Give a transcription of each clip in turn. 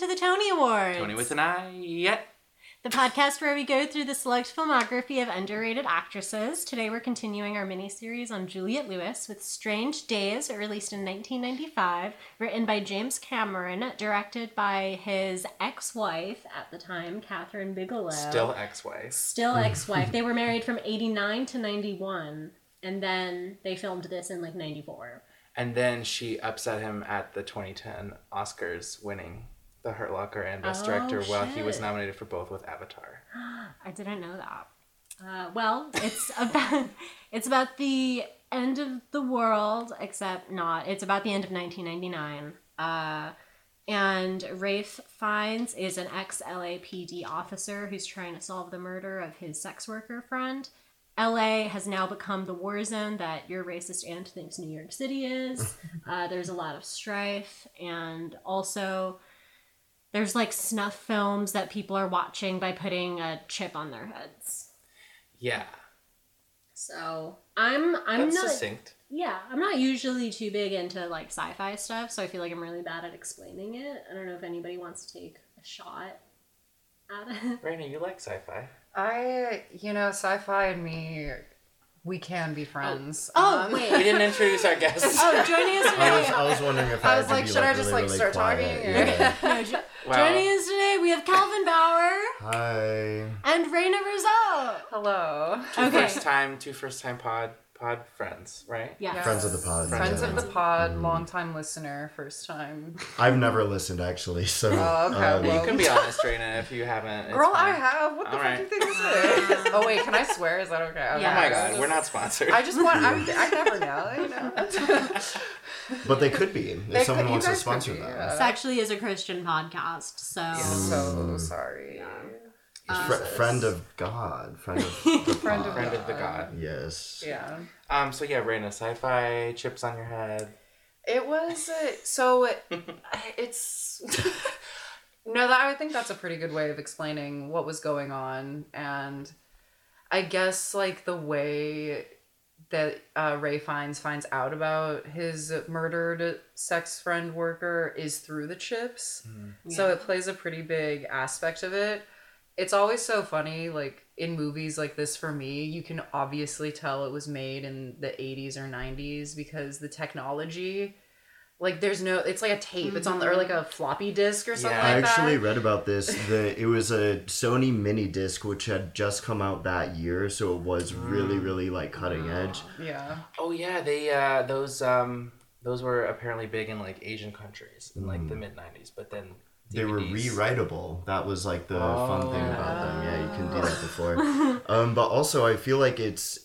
Welcome to the Tony Awards. Tony with an I, yeah. The podcast where we go through the select filmography of underrated actresses. Today we're continuing our mini-series on Juliette Lewis with Strange Days, released in 1995, written by James Cameron, directed by his ex-wife at the time, Catherine Bigelow. Still ex-wife. They were married from 89 to 91, and then they filmed this in like 94. And then she upset him at the 2010 Oscars, winning The Hurt Locker and Best Director while he was nominated for both with Avatar. I didn't know that. Well, it's about the end of the world, except not. It's about the end of 1999. And Ralph Fiennes is an ex-LAPD officer who's trying to solve the murder of his sex worker friend. LA has now become the war zone that your racist aunt thinks New York City is. There's a lot of strife, and also there's like snuff films that people are watching by putting a chip on their heads. Yeah. So That's not succinct. Yeah, I'm not usually too big into like sci-fi stuff, so I feel like I'm really bad at explaining it. I don't know if anybody wants to take a shot at it. Raina, you like sci-fi. Sci-fi and me, we can be friends. Wait. We didn't introduce our guests. Joining us today. I was wondering if I was like, should I just really start quiet. Talking? Yeah. Joining us today, we have Calvin Bauer. Hi. And Raina Rizzo. Hello. Two first time pod friends, right? Yeah. Friends of the pod. Friends of the pod, long-time listener, first time. I've never listened, actually, so... Oh, okay. Well, you can be honest, Raina, if you haven't. Girl, fine. I have. What the fuck do you think this is? Wait, can I swear? Is that okay? Yeah. Oh, my God. We're not sponsored. I just want... I never know. You know. But they could be, if someone wants to sponsor them. Yeah. This actually is a Christian podcast, so... Yeah. So sorry. Yeah. Friend of God. Friend of the God. Yes. Yeah. So yeah, Raina, sci-fi, chips on your head. It was... it's... I think that's a pretty good way of explaining what was going on. And I guess like the way that Ralph Fiennes finds out about his murdered sex friend worker is through the chips. Mm. Yeah. So it plays a pretty big aspect of it. It's always so funny, like, in movies like this for me, you can obviously tell it was made in the 80s or 90s because the technology, like, there's no, it's like a tape, it's on, or like a floppy disk or something like that. I actually read about this, it was a Sony mini disc, which had just come out that year, so it was really, really, like, cutting edge. Yeah. Oh, yeah, they, those were apparently big in, like, Asian countries in, like, the mid-90s, but then... DVDs. They were rewritable. That was like the fun thing about them. Yeah, you can do that before. But also, I feel like it's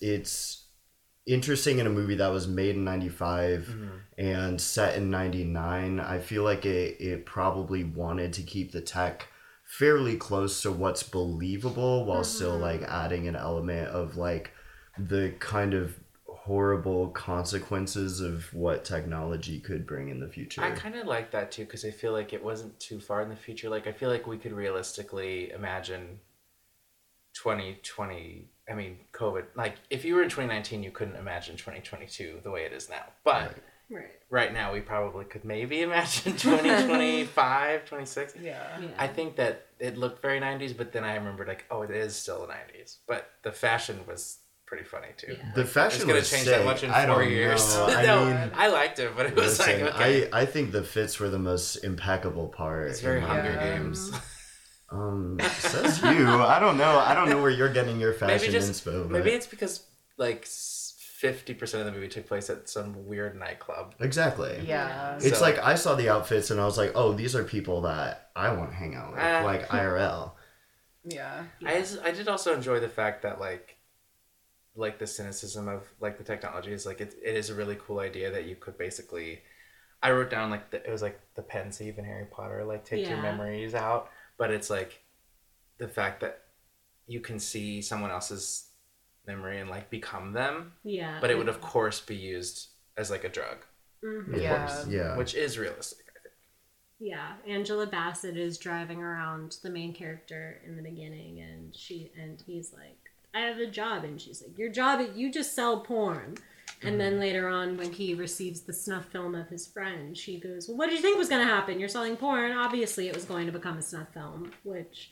interesting in a movie that was made in 95 and set in 99. I feel like it probably wanted to keep the tech fairly close to what's believable while still like adding an element of like the kind of horrible consequences of what technology could bring in the future. I kind of like that too, because I feel like it wasn't too far in the future. Like, I feel like we could realistically imagine 2020, I mean, COVID. Like, if you were in 2019, you couldn't imagine 2022 the way it is now. But right now, we probably could maybe imagine 2025, 26. Yeah. I think that it looked very 90s, but then I remembered, like, it is still the 90s. But the fashion was... pretty funny too. Yeah. The fashion was sick. It's gonna change that much in 4 years. No, I mean, I liked it, but it was like okay. I think the fits were the most impeccable part. It's very Hunger Games. Says you. I don't know where you're getting your fashion inspo. But... Maybe it's because like 50% of the movie took place at some weird nightclub. Exactly. Yeah. It's so, like I saw the outfits and I was like, these are people that I want to hang out with, like IRL. Yeah. I did also enjoy the fact that like the cynicism of like the technology is like it is a really cool idea that you could basically I wrote down like it was like the pensieve in Harry Potter, like take your memories out, but it's like the fact that you can see someone else's memory and like become them, but it would of course be used as like a drug, which is realistic. Yeah, Angela Bassett is driving around the main character in the beginning and he's like, I have a job, and she's like, your job, you just sell porn. And then later on, when he receives the snuff film of his friend, she goes, well, what did you think was going to happen? You're selling porn. Obviously, it was going to become a snuff film, which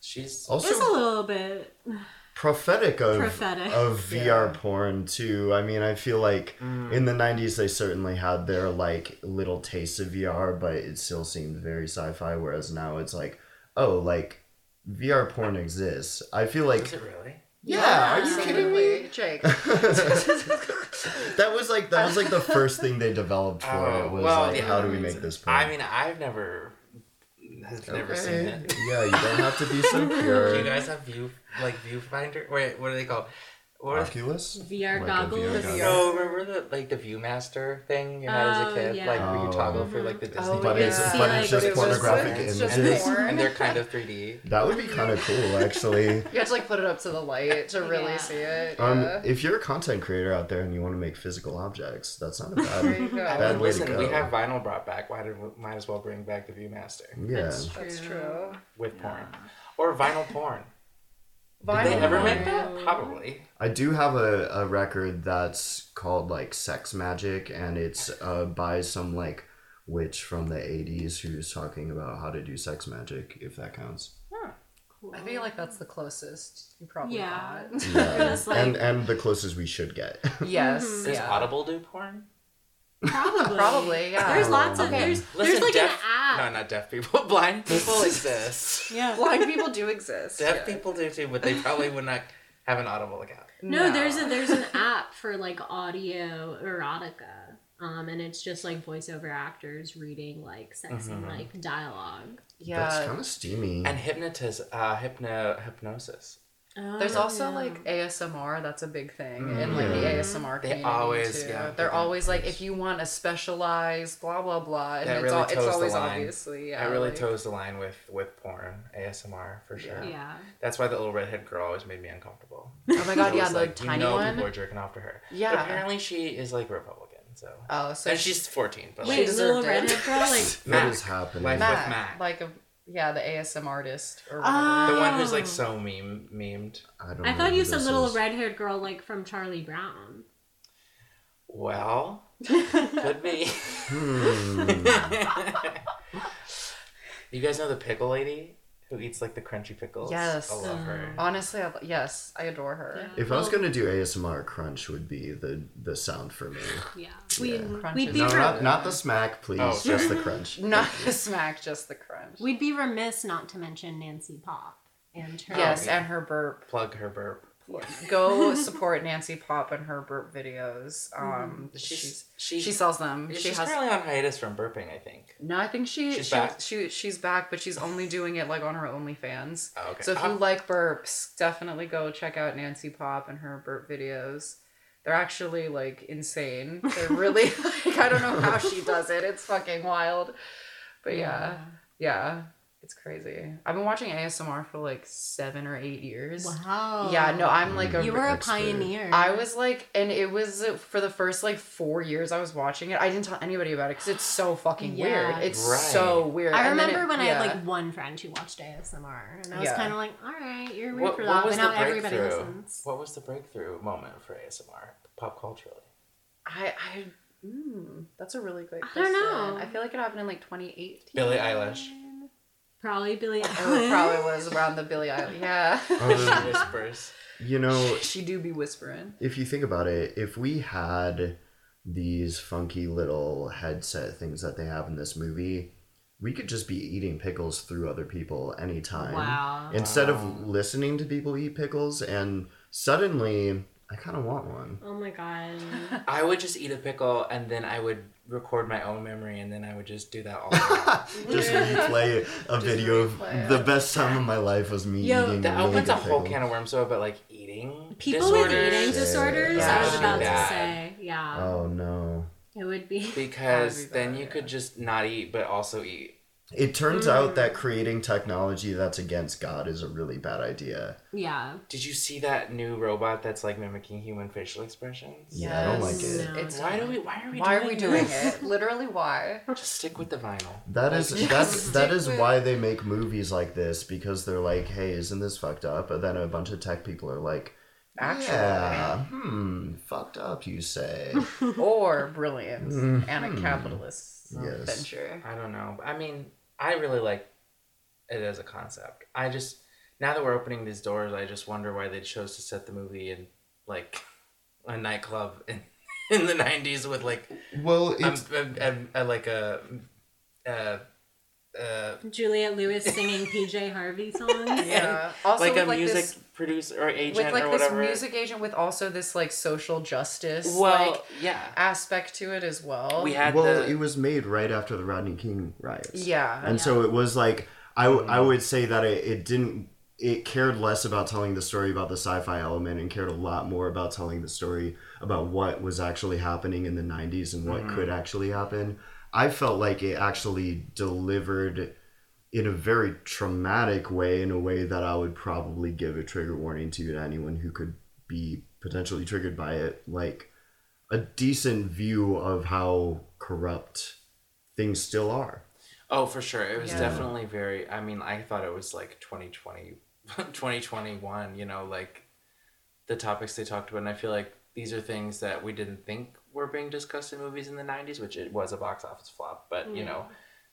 she's also is a little bit prophetic of VR porn, too. I mean, I feel like in the 90s, they certainly had their, like, little taste of VR, but it still seemed very sci-fi, whereas now it's like, oh, like, VR porn exists. I feel like... Is it really? Yeah, are you kidding me? Jake. that was like the first thing they developed for it was how do we make this porn? I mean, I've never seen it. Yeah, you don't have to be so pure. Do you guys have viewfinder? Wait, what do they call? Oculus? VR like goggles. No, remember the ViewMaster thing you had as a kid? Yeah. Like where you toggle for like the Disney. But it's just pornographic images. And they're kind of 3D. That would be kind of cool, actually. You have to like put it up to the light to really see it. Yeah. If you're a content creator out there and you want to make physical objects, that's not a bad way to go. We have vinyl brought back. Might as well bring back the ViewMaster. Yeah. That's true. With porn. Or vinyl porn. Did they ever make that? Probably. I do have a record that's called like Sex Magic, and it's by some like witch from the 80s who's talking about how to do sex magic, if that counts. Huh. Cool. I feel like that's the closest you probably got. Yeah. and the closest we should get. Yes. Mm-hmm. Does Audible do porn? Probably, yeah. There's lots of... There's like deaf, an app. No, not deaf people. Blind people exist. Yeah. Blind people do exist. Deaf people do too, but they probably would not have an Audible account. No. there's an app for like audio erotica. And it's just like voiceover actors reading like sexy like dialogue. Yeah. That's kind of steamy. And hypnosis. Oh, there's also like ASMR. That's a big thing in like the ASMR community. They always, they're always like, if you want a specialized blah blah blah, and it's always obviously. Yeah, that really toes the line with porn ASMR for sure. Yeah, that's why the little redhead girl always made me uncomfortable. Oh my god, yeah, the like, tiny one. People are jerking off to her. Yeah, but apparently she is like Republican. So she's 14. But wait, little redhead girl, like what is happening? Like with Mac, like a. Yeah, the ASM artist or whatever. The one who's like so memed. I thought you said little red-haired girl like from Charlie Brown. Well, could be. You guys know the pickle lady who eats like the crunchy pickles? Yes, I love her. Honestly, I adore her. Yeah. If I was gonna do ASMR, crunch would be the sound for me. Yeah, we'd be not the smack, please, just the crunch. Not the smack, just the crunch. We'd be remiss not to mention Nancy Pop and her. Yes, and her burp. Plug her burp. Go support Nancy Pop and her burp videos. She sells them. She's currently on hiatus from burping, I think. No, I think she's back. She's back, but she's only doing it like on her OnlyFans. Oh, okay. So if you like burps, definitely go check out Nancy Pop and her burp videos. They're actually like insane. They're really like, I don't know how she does it. It's fucking wild. But yeah. It's crazy. I've been watching ASMR for like 7 or 8 years. Wow. Yeah, no, I'm like a... You were a pioneer. I was like, and it was for the first like 4 years I was watching it. I didn't tell anybody about it because it's so fucking weird. It's so weird. I remember when I had like one friend who watched ASMR and I was kind of like, all right, you're weird for that. But now everybody listens. What was the breakthrough moment for ASMR pop culturally? That's a really great question. I don't know. I feel like it happened in like 2018. Billie Eilish. Probably Billie Eilish. It probably was around the Billie Eilish. Yeah. She whispers. You know... She do be whispering. If you think about it, if we had these funky little headset things that they have in this movie, we could just be eating pickles through other people anytime. Wow. Instead of listening to people eat pickles, and suddenly... I kind of want one. Oh my god. I would just eat a pickle and then I would record my own memory and then I would just do that all the time. Just replay a video of the best time of my life was me eating that opens a whole can of worms but like eating people disorders. With eating disorders? Yeah. I was about to say. Yeah. Oh no. It would be. Because then you could just not eat but also eat. It turns out that creating technology that's against God is a really bad idea. Yeah. Did you see that new robot that's like mimicking human facial expressions? Yeah, yes. I don't like it. No. Why are we doing it? Literally, why? Just stick with the vinyl. That is why they make movies like this, because they're like, hey, isn't this fucked up? And then a bunch of tech people are like, Actually. Yeah. Fucked up, you say. Or brilliance and a capitalist venture. I don't know. I mean, I really like it as a concept. I just, now that we're opening these doors, I just wonder why they chose to set the movie in, like, a nightclub in the 90s with, like, well, it's... Julia Lewis singing PJ Harvey songs. Yeah. Also like a like music this, producer or agent with like or whatever. This music agent with also this like social justice aspect to it as well. It was made right after the Rodney King riots. Yeah. And so it was like I would say that it cared less about telling the story about the sci-fi element and cared a lot more about telling the story about what was actually happening in the 90s and what could actually happen. I felt like it actually delivered in a very traumatic way, in a way that I would probably give a trigger warning to anyone who could be potentially triggered by it, like a decent view of how corrupt things still are. Oh, for sure. It was definitely very, I mean, I thought it was like 2020, 2021, you know, like the topics they talked about. And I feel like these are things that we didn't think were being discussed in movies in the 90s, which it was a box office flop, but you know,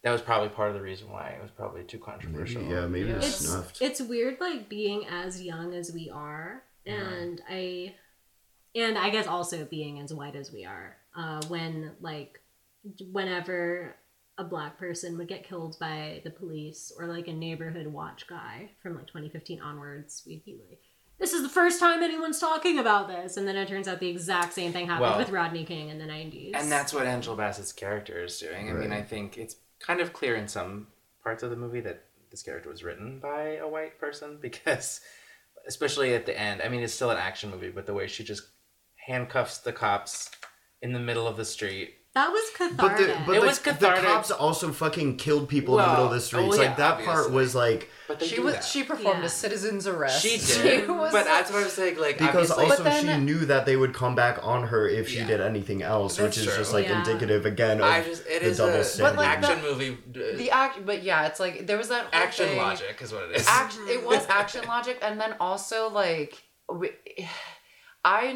that was probably part of the reason why it was probably too controversial. Maybe it's snuffed. It's weird, like being as young as we are, and I guess also being as white as we are, when like whenever a black person would get killed by the police or like a neighborhood watch guy from like 2015 onwards, we'd be like, this is the first time anyone's talking about this. And then it turns out the exact same thing happened with Rodney King in the 90s. And that's what Angela Bassett's character is doing. I mean, I think it's kind of clear in some parts of the movie that this character was written by a white person because, especially at the end, I mean, it's still an action movie, but the way she just handcuffs the cops in the middle of the street. That was cathartic. But it was cathartic. The cops also fucking killed people in the middle of the streets. Like that obviously. Part was like she performed a citizen's arrest. She did. But that's what I was saying. Like because also then, she knew that they would come back on her if she did anything else, which is true. Just like indicative again of double standard. But like action movie. It's like there was that whole action thing. Logic is what it is. It was action logic, and then also like. I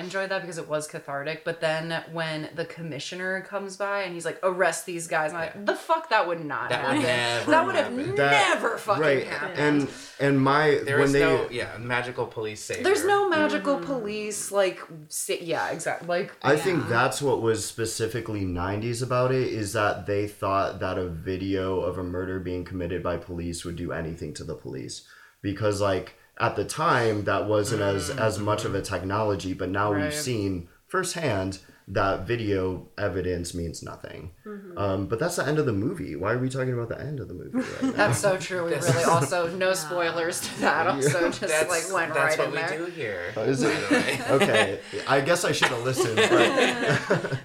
enjoyed that because it was cathartic, but then when the commissioner comes by and he's like, arrest these guys, I'm like, the fuck, that would not happen. That would have never fucking happened. And magical police savior. There's no magical police, like, exactly. Like, I think that's what was specifically 90s about it, is that they thought that a video of a murder being committed by police would do anything to the police. Because, like, at the time, that wasn't as much of a technology, but now we've seen firsthand that video evidence means nothing. But that's the end of the movie. Why are we talking about the end of the movie right now? That's so true. We really also, no spoilers to that. Also, just went right in there. That's what we do here. Oh, is it? Okay. I guess I should have listened.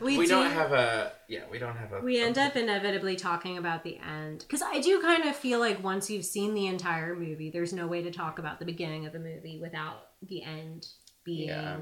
But we end up inevitably talking about the end. Because I do kind of feel like once you've seen the entire movie, there's no way to talk about the beginning of the movie without the end being a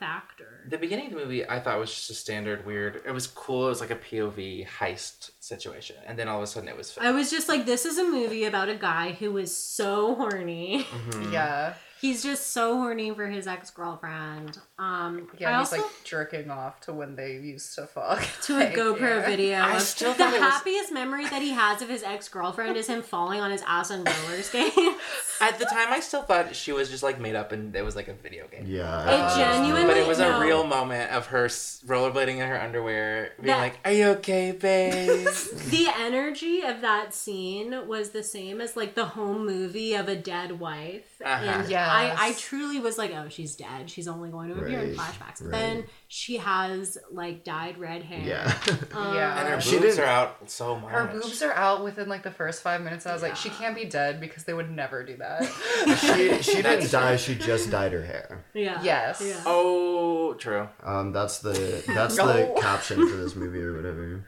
factor. The beginning of the movie, I thought was just a standard weird. It was cool. It was like a POV heist situation. And then all of a sudden it was fake. I was just like, this is a movie about a guy who is so horny. Yeah. He's just so horny for his ex-girlfriend. He's also, like jerking off to when they used to fuck. To a GoPro video. Happiest memory that he has of his ex-girlfriend is him falling on his ass on roller skates. At the time, I still thought she was just like made up and it was like a video game. Yeah. But it was a real moment of her rollerblading in her underwear, being like, are you okay, babe? The energy of that scene was the same as like the home movie of a dead wife. And I truly was like, oh, she's dead. She's only going to appear in flashbacks. But then she has like dyed red hair. And her boobs are out so much. Her boobs are out within like the first 5 minutes. I was like, she can't be dead because they would never do that. she didn't die. She just dyed her hair. Yeah. Yes. Yeah. Oh, true. That's the caption for this movie or whatever.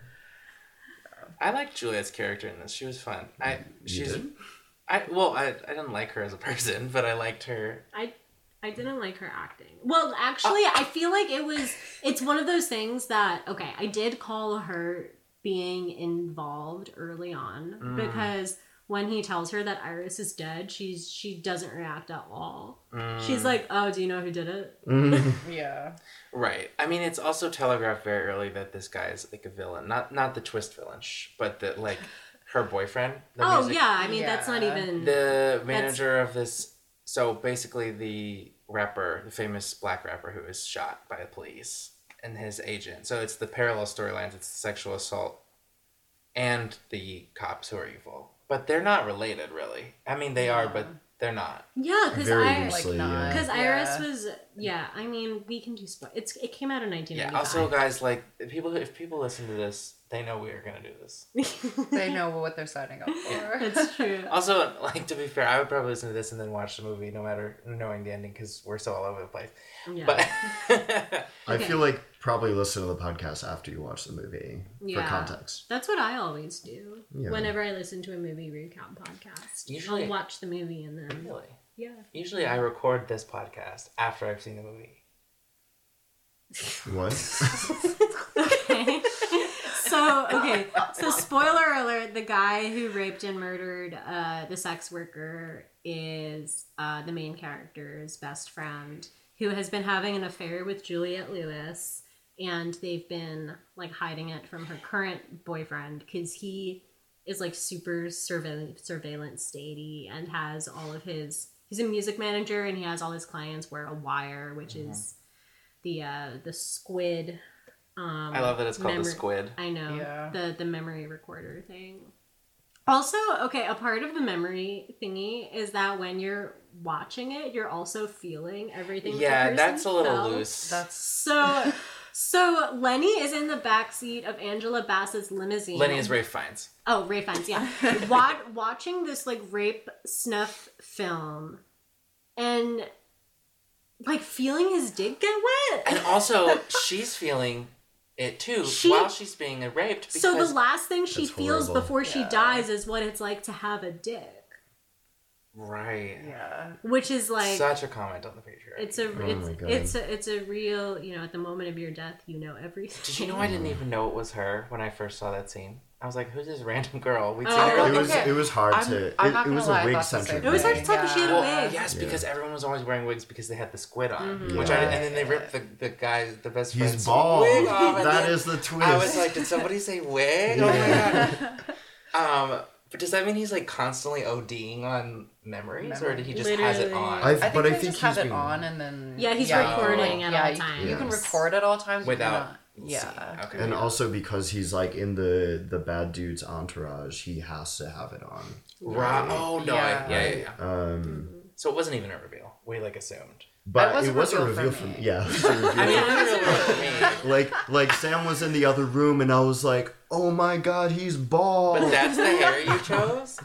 I liked Juliet's character in this. She was fun. I didn't like her as a person, but I liked her. I didn't like her acting. Well, actually, I feel like it's one of those things that, okay, I did call her being involved early on because when he tells her that Iris is dead, she doesn't react at all. Mm. She's like, oh, do you know who did it? Mm. Yeah. Right. I mean, it's also telegraphed very early that this guy is like a villain. Not the twist villain, but that like her boyfriend. That's not even... The manager of this... So basically the rapper, the famous black rapper who is shot by the police and his agent. So it's the parallel storylines. It's the sexual assault and the cops who are evil. But they're not related, really. I mean, they are, but they're not. Yeah, because Iris was... Yeah, I mean, we can do... It came out in 1995. Yeah, also, guys, like, if people listen to this, they know we are going to do this. They know what they're signing up for. Yeah. It's true. Also, like, to be fair, I would probably listen to this and then watch the movie, no matter knowing the ending, because we're so all over the place. Yeah. But I feel like probably listen to the podcast after you watch the movie for context. That's what I always do. Yeah. Whenever I listen to a movie recap podcast, usually I'll watch the movie and then... Really? Yeah. Usually I record this podcast after I've seen the movie. What? Okay. So spoiler alert, the guy who raped and murdered the sex worker is the main character's best friend who has been having an affair with Juliette Lewis, and they've been like hiding it from her current boyfriend because he is like super surveillance statey and has all of his... He's a music manager and he has all his clients wear a wire, which is the squid... I love that it's called the squid. I know. Yeah. The memory recorder thing. Also, a part of the memory thingy is that when you're watching it, you're also feeling everything. Yeah, that's a little loose. That's so Lenny is in the backseat of Angela Bassett's limousine. Lenny is Ralph Fiennes. Oh, Ralph Fiennes, yeah. Watching this like rape snuff film and like feeling his dick get wet. And also she's feeling it too while she's being raped. So the last thing she feels horrible. Before she dies is what it's like to have a dick. Right. Yeah. Which is like such a comment on the patriarchy. It's a real, at the moment of your death, you know everything. Did you know I didn't even know it was her when I first saw that scene? I was like, who's this random girl? We'd seen her. It was hard to... It was a wig-centric. It was hard to tell because she had a wig. Yes, because everyone was always wearing wigs because they had the squid on. Mm-hmm. And then they ripped the guy, the best friend's wig off. That is the twist. I was like, did somebody say wig? Yeah. Oh my god. But does that mean he's like constantly ODing on memories, or did he just has it on? I think he just has it on and then... Yeah, he's recording at all times. You can record at all times without... Yeah. Okay. And also because he's like in the bad dude's entourage, he has to have it on. Right. Oh no! Yeah. So it wasn't even a reveal. We like assumed, but it was a reveal for me. Yeah. I mean, it was for me. Like Sam was in the other room, and I was like, oh my god, he's bald. But that's the hair you chose.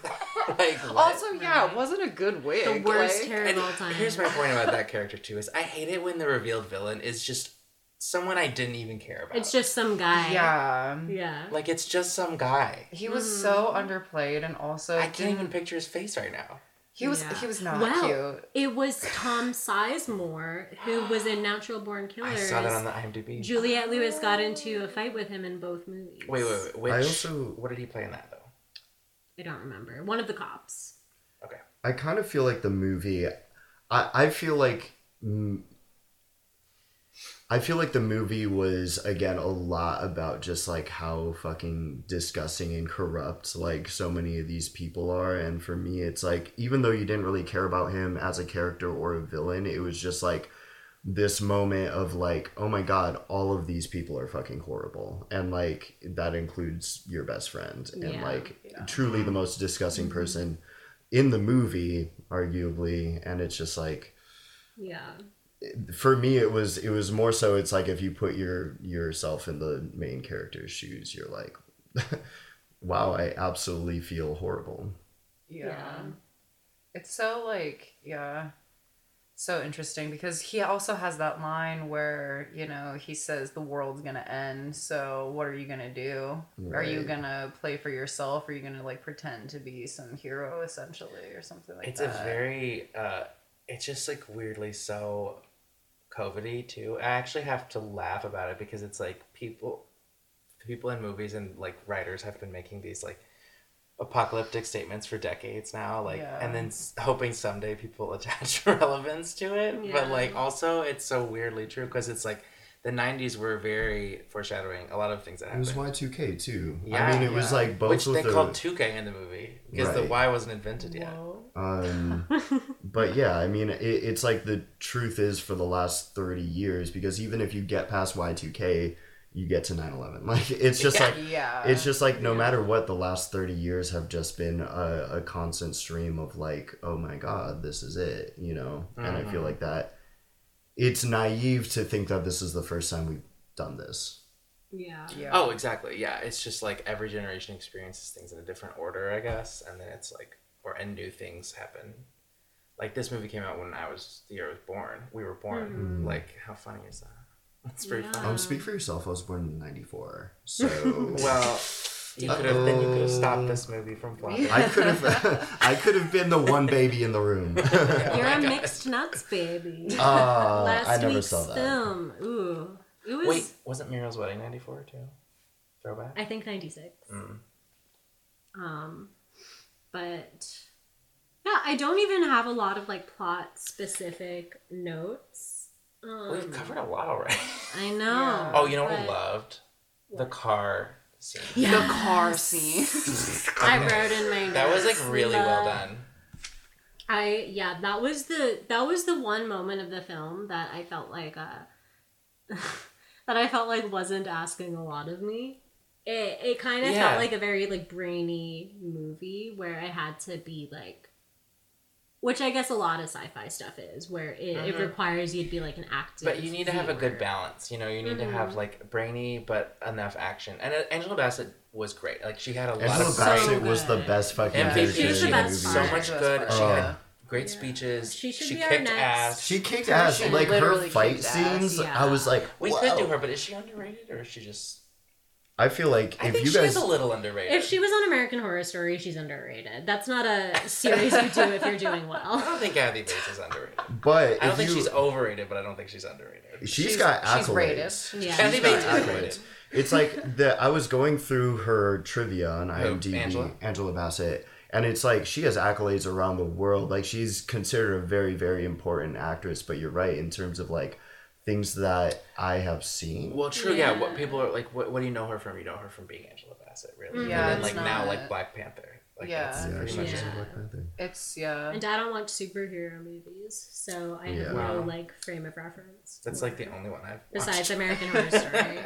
It wasn't a good wig. The worst hair of all time. Here's my point about that character too: is I hate it when the revealed villain is just someone I didn't even care about. It's just some guy. Yeah. Like, it's just some guy. He was so underplayed, and also... I can't even picture his face right now. He was not cute. It was Tom Sizemore, who was in Natural Born Killers. I saw that on the IMDb. Juliette Lewis got into a fight with him in both movies. Wait. What did he play in that, though? I don't remember. One of the cops. Okay. I kind of feel like the movie... I feel like the movie was, again, a lot about just, like, how fucking disgusting and corrupt, like, so many of these people are. And for me, it's, like, even though you didn't really care about him as a character or a villain, it was just, like, this moment of, like, oh, my God, all of these people are fucking horrible. And, like, that includes your best friend. And, truly the most disgusting person in the movie, arguably. And it's just, like... Yeah. For me, it was more so. It's like if you put yourself in the main character's shoes, you're like, "Wow, I absolutely feel horrible." Yeah, it's so so interesting because he also has that line where he says the world's gonna end. So what are you gonna do? Right. Are you gonna play for yourself? Or are you gonna like pretend to be some hero essentially or something like that? It's a very it's just like weirdly so. COVID-y too. I actually have to laugh about it because it's like people in movies and like writers have been making these like apocalyptic statements for decades now, like, and then hoping someday people attach relevance to it. Yeah. But like, also, it's so weirdly true because it's like the 90s were very foreshadowing a lot of things that happened. It was Y2K too. Yeah, I mean, it was like both. Which they called 2K in the movie because the Y wasn't invented yet. But yeah, I mean, it's like the truth is for the last 30 years, because even if you get past Y2K, you get to 9/11. Like, it's just it's just like, no matter what, the last 30 years have just been a constant stream of like, oh my God, this is it, you know? Mm-hmm. And I feel like that it's naive to think that this is the first time we've done this. Yeah. Oh, exactly. Yeah. It's just like every generation experiences things in a different order, I guess. And then it's like, and new things happen. Like, this movie came out when the year I was born. We were born. Mm. Like, how funny is that? That's pretty funny. Speak for yourself. I was born in 94. So well, you could have stopped this movie from flopping. Yeah. I could have been the one baby in the room. You're a mixed nuts baby. I never saw that. Film. Ooh. It was... Wait, wasn't Muriel's Wedding 94 too? Throwback? I think 96. Mm. But yeah, I don't even have a lot of like plot specific notes. We've covered a lot already. I know. Yeah. Oh, you know what I loved? The car scene. Yes. The car scene. I wrote in my notes. That was like really well done. That was the one moment of the film that I felt like wasn't asking a lot of me. It kind of felt like a very like brainy movie where I had to be like, which I guess a lot of sci-fi stuff is, where it requires you to be like an active. But you need to have a good balance, you know. You need to have like brainy but enough action. And Angela Bassett was great. Like, she had a lot of brain. Angela Bassett was the best fucking MVP. She was the best. So much good. She had great speeches. She kicked ass. She kicked ass. Like, her fight scenes, I was like, we could do her, but is she underrated or is she just? I feel like if you guys... she's a little underrated. If she was on American Horror Story, she's underrated. That's not a series you do if you're doing well. I don't think Kathy Bates is underrated. But I don't think she's overrated, but I don't think she's underrated. She's got accolades. She's rated. Yeah. Kathy Bates is rated. It's like I was going through her trivia on IMDb, Angela Bassett, and it's like she has accolades around the world. Like, she's considered a very, very important actress, but you're right in terms of like things that I have seen. Well, true, yeah. What people are like, what do you know her from? You know her from being Angela Bassett, really. Yeah, and then like now, like Black Panther. Like, that's pretty much just Black Panther. It's And I don't watch superhero movies, so I have no like frame of reference. That's like the only one I've watched. Besides American Horror Story.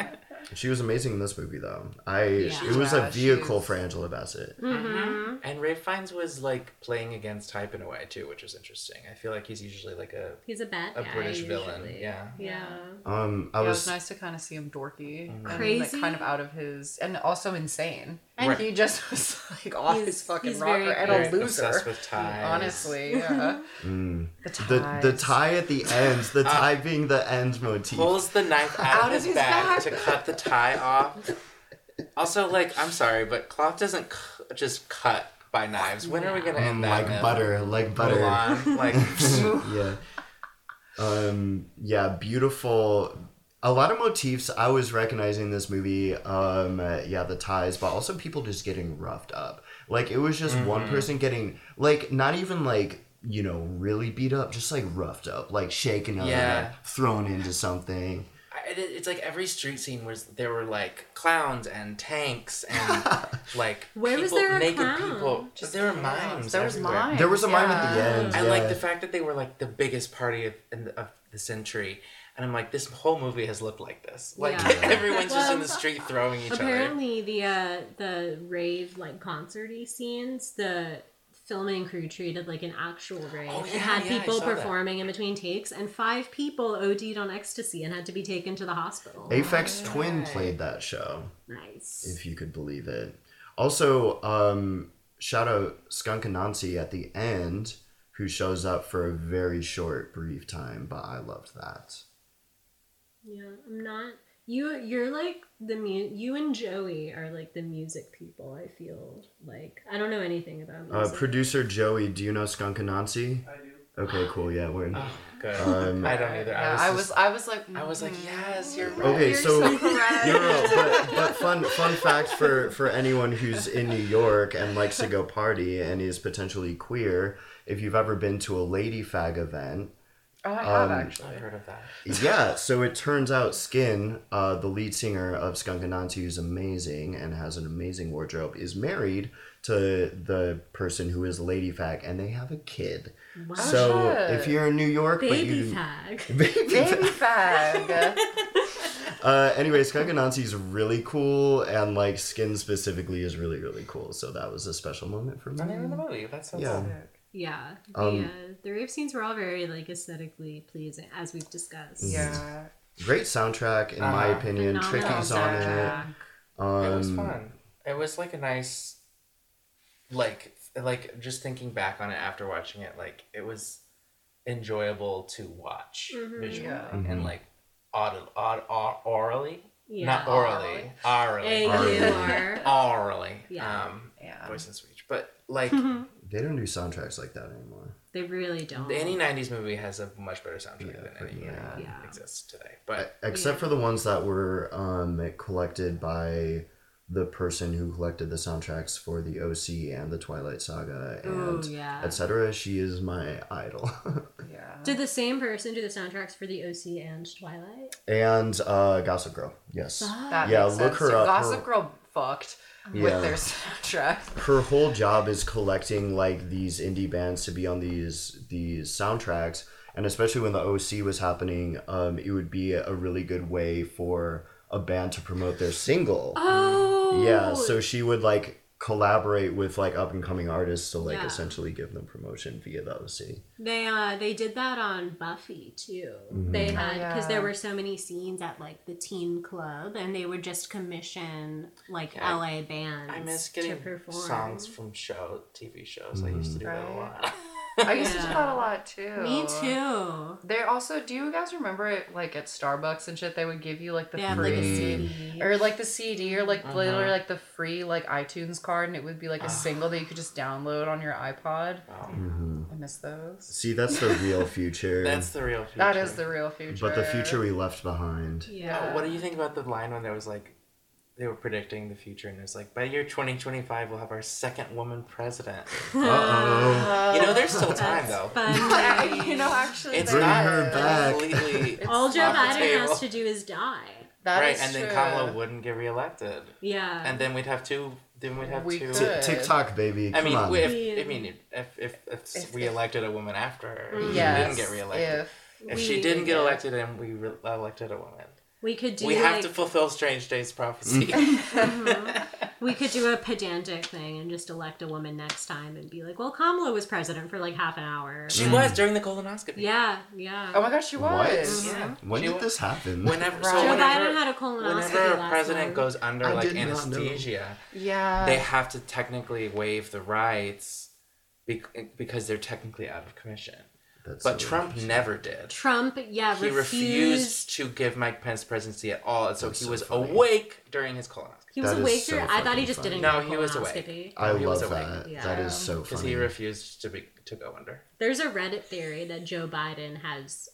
She was amazing in this movie, though. It was a vehicle for Angela Bassett. Mm-hmm. And Ralph Fiennes was like playing against type in a way too, which was interesting. I feel like he's usually like he's a bad guy, British villain. Yeah. It was nice to kind of see him dorky, crazy, and like kind of out of his, and also insane. And he just was like off his fucking rocker and a loser. Obsessed with ties. Honestly, yeah. The tie at the end, the tie being the end motif. Pulls the knife out of his back to cut the tie off. Also, like, I'm sorry, but cloth doesn't just cut by knives. When are we gonna end that? Like butter. Mulan, like beautiful. A lot of motifs I was recognizing this movie. The ties, but also people just getting roughed up. Like, it was just one person getting like not even like, you know, really beat up, just like roughed up, like shaken up, thrown into something. It's like every street scene was there were like clowns and tanks and like naked people. Just there were mimes. There was mimes. There was a mime at the end. I like the fact that they were like the biggest party of the century. And I'm like, this whole movie has looked like this. Like, everyone's just in the street throwing each other. Apparently, the rave, like, concert-y scenes, the filming crew treated like an actual rave. Oh, yeah, it had people performing in between takes, and 5 people OD'd on ecstasy and had to be taken to the hospital. Aphex Twin played that show. Nice. If you could believe it. Also, shout out Skunk Anansi at the end, who shows up for a very short, brief time, but I loved that. Yeah, I'm not... You're like the... You and Joey are like the music people, I feel like. I don't know anything about music. Producer Joey, do you know Skunk Anansi? I do. Okay, cool. Yeah, we're in. Oh, good. I don't either. I was like, yes, you're right. Okay, you're so correct. But fun fact for anyone who's in New York and likes to go party and is potentially queer, if you've ever been to a lady fag event. Oh, I have actually heard of that. Yeah, so it turns out Skin, the lead singer of Skunk Anansi, who's amazing and has an amazing wardrobe, is married to the person who is Lady Fag, and they have a kid. Wow. So if you're in New York, baby fag. Anyway, Skunk Anansi is really cool, and like Skin specifically is really really cool. So that was a special moment for me. And they were in the movie. That sounds sick. Yeah, the rave scenes were all very like aesthetically pleasing, as we've discussed. Yeah, great soundtrack in my opinion. Tricky's on it. It was fun. It was like a nice, like just thinking back on it after watching it, like it was enjoyable to watch visually and like orally. Yeah. Not orally, orally. Yeah. Voice and speech, but like. They don't do soundtracks like that anymore. They really don't. Any 90s movie has a much better soundtrack than any that exists today. But except for the ones that were collected by the person who collected the soundtracks for the OC and the Twilight Saga and etc. She is my idol. Yeah. Did the same person do the soundtracks for the OC and Twilight? And Gossip Girl, yes. That makes sense. Look her up. Gossip Girl fucked. With their soundtrack. Her whole job is collecting like these indie bands to be on these soundtracks, and especially when the OC was happening, it would be a really good way for a band to promote their single. Oh. Yeah, so she would like collaborate with like up and coming artists to like essentially give them promotion via the OC. They did that on Buffy too. Mm-hmm. They had because there were so many scenes at like the teen club, and they would just commission like LA bands. I miss getting to perform songs from TV shows. Mm-hmm. I used to do that a lot. I used to do that a lot too. Me too. They also, do you guys remember it like at Starbucks and shit? They would give you like the free, like a CD. Or like the CD or like literally like the free like iTunes card, and it would be like a single that you could just download on your iPod. Oh. Mm-hmm. I miss those. See, that's the real future. That is the real future. But the future we left behind. Yeah. What do you think about the line when there was like, they were predicting the future, and it was like, by year 2025, we'll have our second woman president. Uh-oh. There's still time, though. Funny. Actually, it's not her back. Completely all Joe Biden has to do is die. Then Kamala wouldn't get reelected. Yeah. And then we'd have two. TikTok, baby. Come on. If we elected a woman after her, she didn't get reelected. If she didn't get elected, and we elected a woman. We have to fulfill Strange Days prophecy. Mm-hmm. We could do a pedantic thing and just elect a woman next time and be like, well, Kamala was president for like half an hour. She was during the colonoscopy. Yeah, yeah. Oh my gosh, she was. What? Yeah. When did this happen? Joe Biden had a colonoscopy. Whenever a president goes under like anesthesia, they have to technically waive the rights because they're technically out of commission. But Trump never did. Trump, he refused to give Mike Pence presidency at all, and so he was awake during his colonoscopy. He was awake. I thought he just didn't. No, he was awake. I love that. Yeah. That is so funny. Because he refused to go under. There's a Reddit theory that Joe Biden has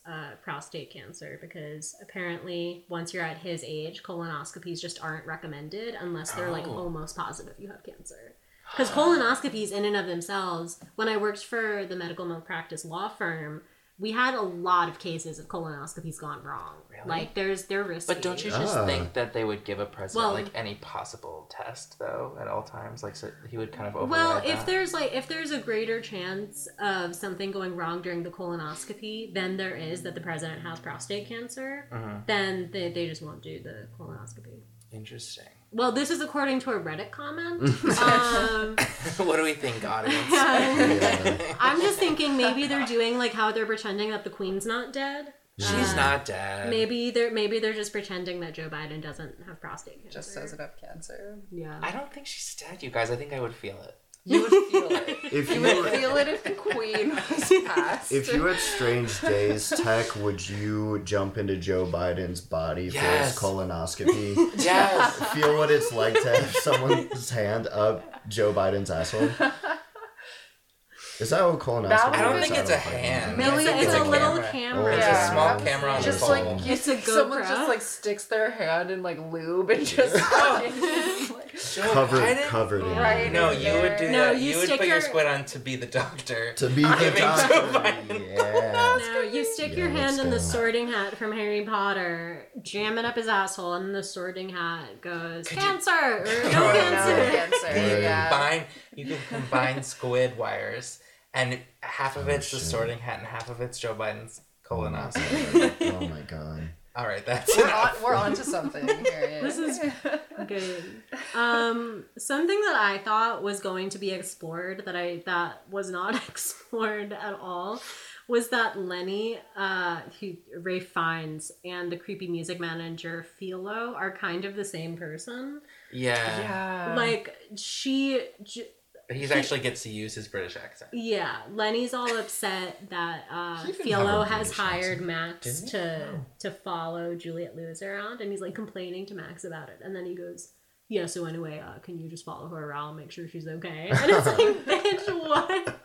prostate cancer because apparently once you're at his age, colonoscopies just aren't recommended unless they're like almost positive you have cancer. Because colonoscopies in and of themselves, when I worked for the medical malpractice law firm, we had a lot of cases of colonoscopies gone wrong. Really? Like, they're risky. But don't you just think that they would give a president, any possible test, though, at all times? Like, so he would kind of override that? Well, if there's a greater chance of something going wrong during the colonoscopy than there is that the president has prostate cancer, then they just won't do the colonoscopy. Interesting. Well, this is according to a Reddit comment. What do we think, audience? I'm just thinking maybe they're doing like how they're pretending that the Queen's not dead. She's not dead. Maybe they're just pretending that Joe Biden doesn't have prostate cancer. Just says it up cancer. Yeah. I don't think she's dead, you guys. I think I would feel it. You would feel it. Feel it if the Queen was passed. If you had Strange Days tech, would you jump into Joe Biden's body for his colonoscopy? Yes. Feel what it's like to have someone's hand up Joe Biden's asshole. Is that what we call an asteroid? I don't think it's a hand. Millie, it's a little camera. It's a small camera on the phone. It's a GoPro. Someone just like sticks their hand in like lube and just covered in. Right. No, you would do that. You would put your squid on to be the doctor. To be the doctor. Yeah. No, you stick your hand in the sorting hat from Harry Potter, jam it up his asshole, and the sorting hat goes cancer or no cancer. You can combine squid wires. And half of it's the sorting hat and half of it's Joe Biden's colonoscopy. Oh my god. All right, that's we're on to something here. This is good. Something that I thought was going to be explored that was not explored at all was that Lenny, who Ray Fiennes, and the creepy music manager Philo are kind of the same person. Yeah. Like he actually gets to use his British accent. Yeah, Lenny's all upset that Philo has hired Max to follow Juliette Lewis around, and he's like complaining to Max about it, and then he goes, "Yeah, so anyway, can you just follow her around, make sure she's okay?" And it's like, bitch, what?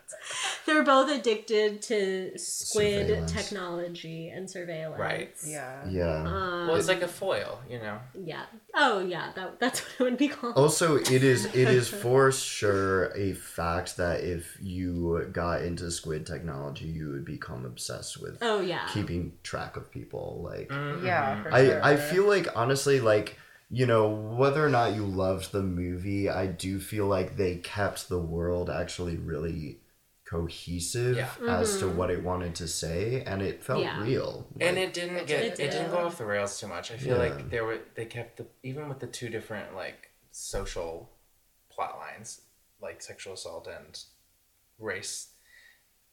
They're both addicted to squid technology and surveillance. Right. Yeah. Well, it's like a foil, you know. Yeah. Oh, yeah. That's what it would be called. Also, it is for sure a fact that if you got into squid technology, you would become obsessed with keeping track of people. Like, yeah, for sure. I feel like, honestly, like, you know, whether or not you loved the movie, I do feel like they kept the world actually really cohesive as to what it wanted to say, and it felt real. Like, and it didn't go off the rails too much. I feel like they kept even with the two different like social plot lines, like sexual assault and race,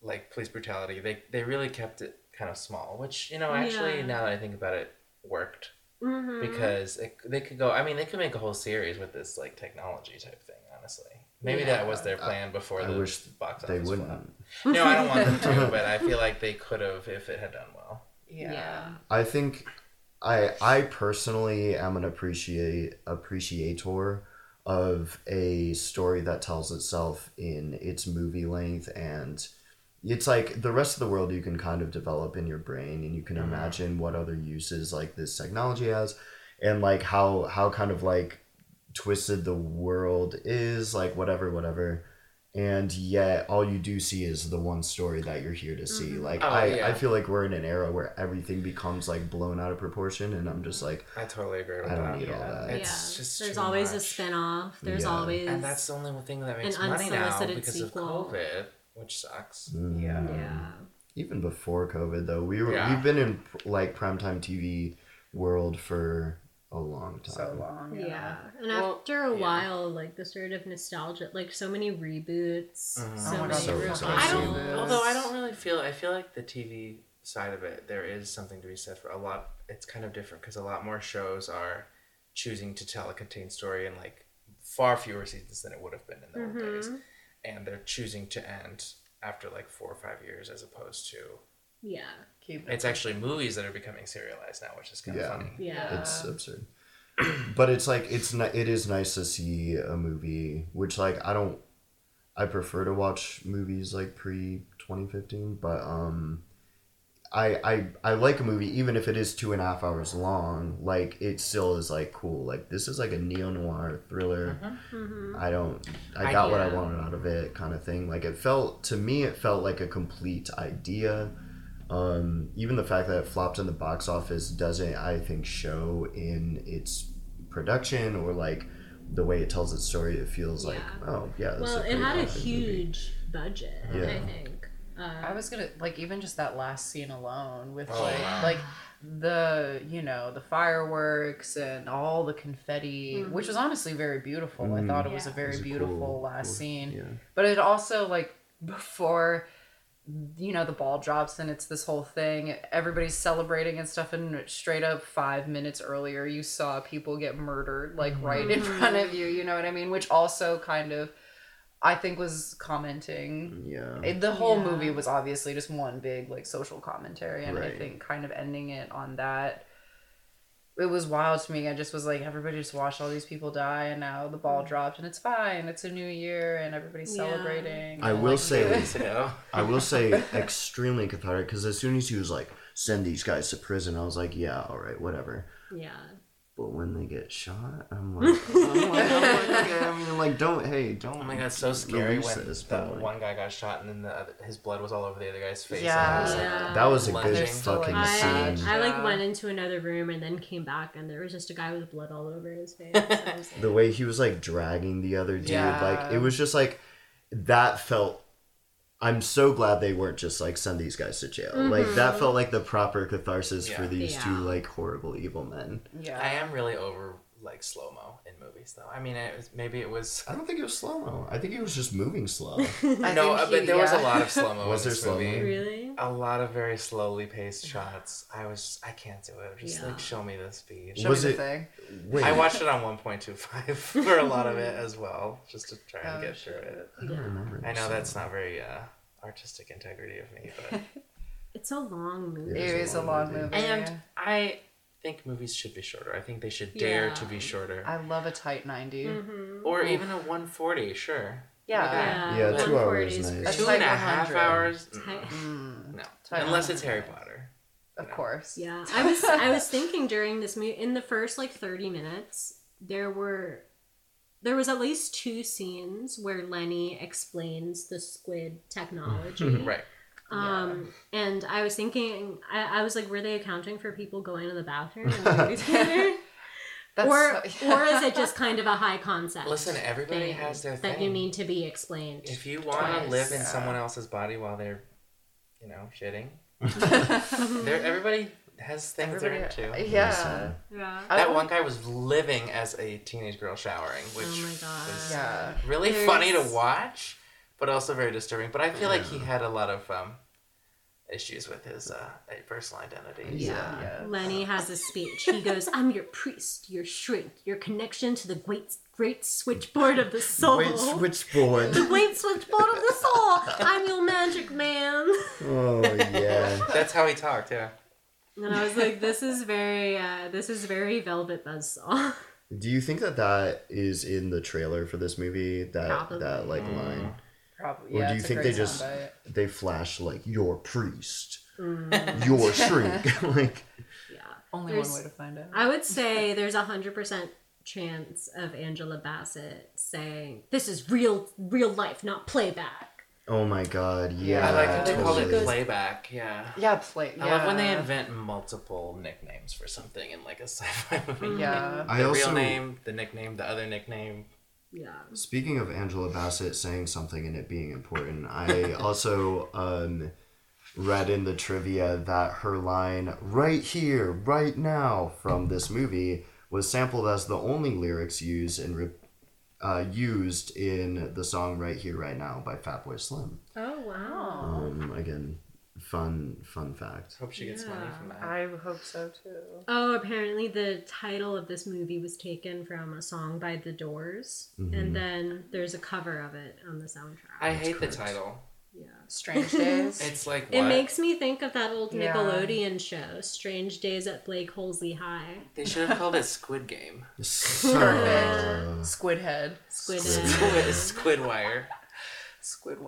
like police brutality. They really kept it kind of small, which, you know, actually now that I think about it, worked. Mm-hmm. Because they could make a whole series with this like technology type thing, honestly. Maybe that was their plan before the box office. They wouldn't. No, I don't want them to, but I feel like they could have if it had done well. Yeah. I think I personally am an appreciator of a story that tells itself in its movie length, and it's like the rest of the world you can kind of develop in your brain, and you can imagine what other uses like this technology has, and like how kind of like twisted the world is, like whatever. And yet all you do see is the one story that you're here to see. Like I feel like we're in an era where everything becomes like blown out of proportion, and I'm just like, I totally agree with that. I don't need all that. It's just there's always a spin-off. There's always, and that's the only thing that makes money now because of COVID. Which sucks. Mm. Yeah. Even before COVID, though, we've been in like primetime TV world for a long time. So long. Yeah. And after a while, like the sort of nostalgia, like so many reboots, although I don't really I feel like the TV side of it, there is something to be said for a lot. It's kind of different because a lot more shows are choosing to tell a contained story in like far fewer seasons than it would have been in the old days. And they're choosing to end after like 4 or 5 years as opposed to... Yeah. It's actually movies that are becoming serialized now, which is kind of funny. Yeah. It's absurd. But it's like, it is nice to see a movie, which like I prefer to watch movies like pre-2015, but I like a movie, even if it is 2.5 hours long, like it still is like cool. Like this is like a neo-noir thriller. Mm-hmm. I got what I wanted out of it kind of thing. Like it felt like a complete idea. Even the fact that it flopped in the box office doesn't, I think, show in its production or like the way it tells its story. It feels like, well, it had a huge budget, I think. I was gonna like even just that last scene alone with like the, you know, the fireworks and all the confetti, which was honestly very beautiful. I thought it was a very beautiful last scene. Yeah. But it also, like, before, you know, the ball drops and it's this whole thing, everybody's celebrating and stuff, and straight up 5 minutes earlier you saw people get murdered, like right in front of you, you know what I mean? Which also kind of, I think, was commenting. Yeah. The whole movie was obviously just one big like social commentary, and I think kind of ending it on that it was wild to me. I just was like, everybody just watched all these people die, and now the ball dropped, and it's fine. It's a new year, and everybody's celebrating. I will say, I will say, extremely cathartic, because as soon as he was like, send these guys to prison, I was like, yeah, all right, whatever. Yeah. But when they get shot, I'm like, don't. Oh my god, so scary when the one guy got shot and then his blood was all over the other guy's face. Yeah, was like, that was a good fucking scene. I like went into another room and then came back and there was just a guy with blood all over his face. Like, the way he was like dragging the other dude, like it was just like that felt. I'm so glad they weren't just like, send these guys to jail. Mm-hmm. Like that felt like the proper catharsis for these two like horrible evil men. Yeah, I am really over like slow mo in movies though. I mean, it was. I don't think it was slow mo. I think it was just moving slow. I know, but there was a lot of slow mo. Was there slow mo? Really? A lot of very slowly paced shots. I can't do it. Just like show me the speed. Show me the thing. Wait. I watched it on 1.25 for a lot of it as well, just to try and get through it. I don't remember. I know that's not very artistic integrity of me, but it's a long movie. It is a long movie. And I think movies should be shorter. I think they should dare to be shorter. I love a tight 90, mm-hmm. or even a 140. Sure. Yeah. 2 hours is nice. 2.5 hours. No, unless it's Harry Potter. Of course. Yeah, I was thinking during this movie, in the first like 30 minutes, there was at least two scenes where Lenny explains the squid technology. Right. And I was thinking, I was like, were they accounting for people going to the bathroom in the movie theater? Or is it just kind of a high concept? Listen, everybody has their thing. That you need to be explained. If you want to live in someone else's body while they're, you know, shitting. Everybody has things they're into. Yeah. That one guy was living as a teenage girl showering, which was really funny to watch, but also very disturbing. But I feel like he had a lot of issues with his personal identity. Yeah. Lenny has a speech. He goes, I'm your priest, your shrink, your connection to the great switchboard of the soul. The great switchboard of the soul. I'm your magic man. Oh, yeah. That's how he talked, yeah. And I was like, this is very Velvet Buzzsaw. Do you think that is in the trailer for this movie? That like line? Probably. Or do you think they just they flash like your priest, your shrink? Like, yeah. Only one way to find out. I would say there's 100% chance of Angela Bassett saying, "This is real life, not playback." Oh my god, yeah. I like that they call it playback, Yeah. I love when they invent multiple nicknames for something in like a sci-fi movie. Yeah. Real name, the nickname, the other nickname. Yeah. Speaking of Angela Bassett saying something and it being important, I also read in the trivia that her line, right here, right now, from this movie was sampled as the only lyrics used in used in the song Right Here Right Now by Fatboy Slim. Oh, wow. Again, fun fact. Hope she gets money from that. I hope so, too. Oh, apparently the title of this movie was taken from a song by The Doors, and then there's a cover of it on the soundtrack. I hate the title. Yeah. Strange Days. It's like, what? It makes me think of that old Nickelodeon show, Strange Days at Blake Halsey High. They should have called it Squid Game. Perfect. Squid Head. Squid Head. Squid Wire.